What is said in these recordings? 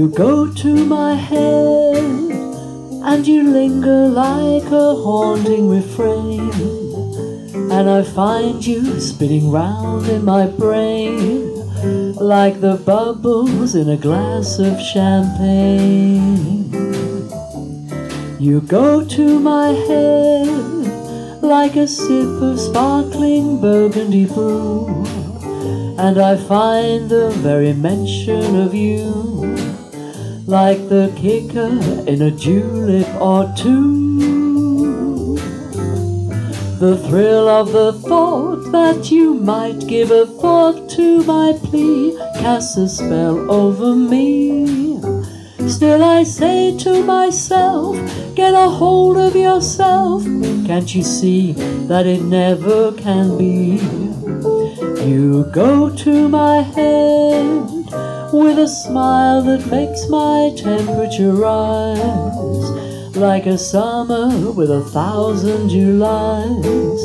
You go to my head, and you linger like a haunting refrain, and I find you spinning round in my brain, like the bubbles in a glass of champagne. You go to my head, like a sip of sparkling burgundy brew, and I find the very mention of you like the kicker in a julep or two. The thrill of the thought that you might give a thought to my plea casts a spell over me. Still I say to myself, get a hold of yourself, can't you see that it never can be? You go to my head with a smile that makes my temperature rise, like a summer with 1,000 Julys.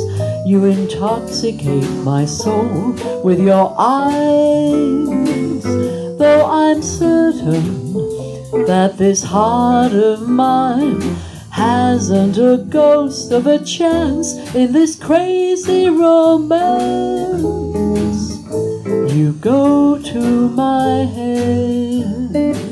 You intoxicate my soul with your eyes, though I'm certain that this heart of mine hasn't a ghost of a chance in this crazy romance. You go to my head.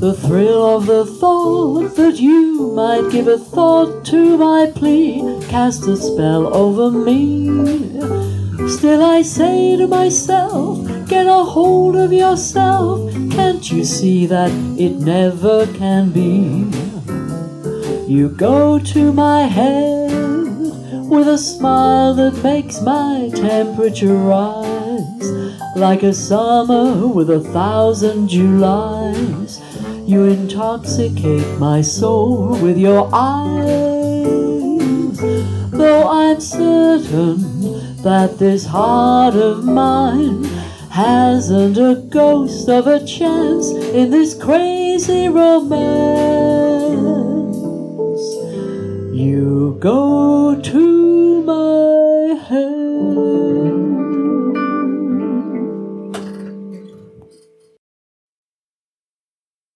The thrill of the thought that you might give a thought to my plea cast a spell over me. Still I say to myself, get a hold of yourself, can't you see that it never can be? You go to my head with a smile that makes my temperature rise, like a summer with 1,000 Julys. You intoxicate my soul with your eyes, though I'm certain that this heart of mine hasn't a ghost of a chance in this crazy romance. You go to my head.